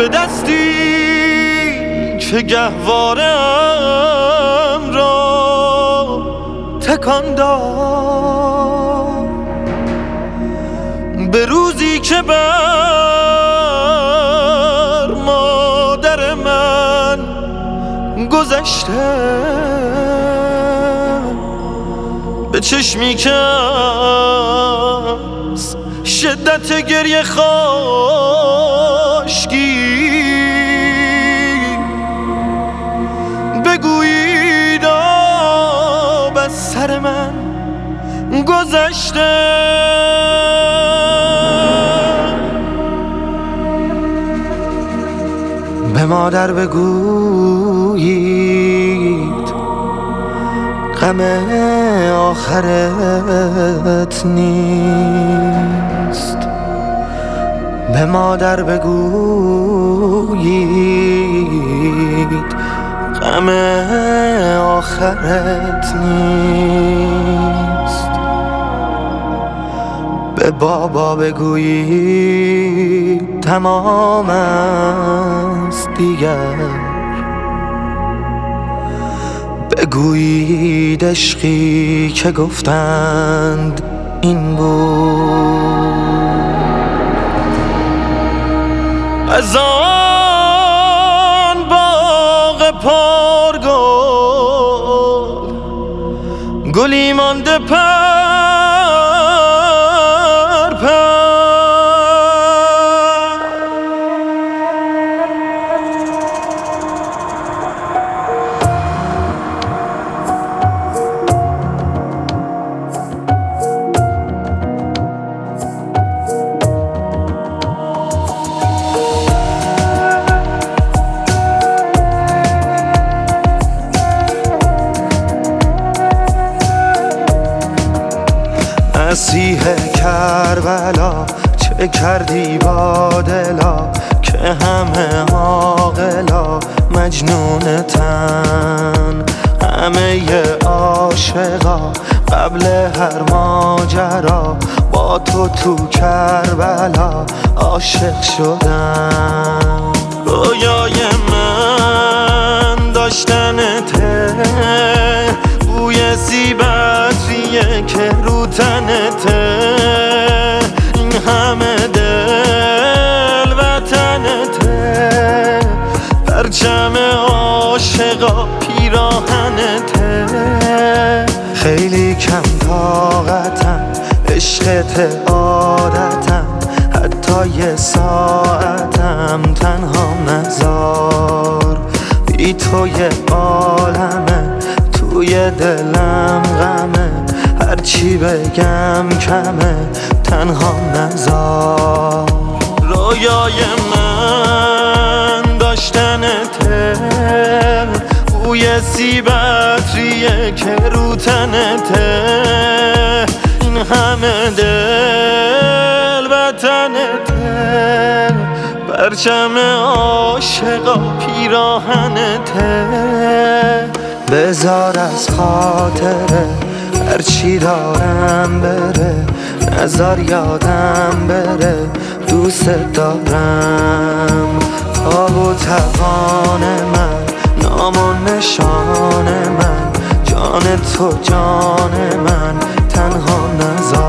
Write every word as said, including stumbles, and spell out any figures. به دستی که گهوارم را تکان داد، به روزی که بر مادر من گذشته، به چشمی که از شدت گریه خاشکی بگویید آب از سر من گذشته. به مادر بگویید غم آخرت نیست، به مادر بگویید غم آخرت نیست. به بابا بگویید تمام است دیگر، بگویید عشقی که گفتند این بود. از آن باغ پارگل گلی مانده پر پر، مسیح کربلا چه کردی با دلا که همه عاقلا مجنونتن، همه ی عاشقا قبل هر ماجرا با تو تو کربلا عاشق شدن. رویای من داشتنته، بوی زیبتیه که رو تنته، این همه دل وطنته، پرچم عاشقا پیراهنته. خیلی کم طاقتم، عشقت عادتم، حتی یه ساعتم تنها نذار، بی تو یه عالمه توی دلم غمه، هرچی بگم کمه تنها نذار. رویای من داشتنته، بوی سیبتریه که رو تنته، این همه دل وطنته، پرچم عاشقا پیراهنته. بذار از خاطره هرچی دارم بره، نزار یادم بره دوست دارم. آب و توان من، نام و نشان من، جان تو جان من تنها نزار.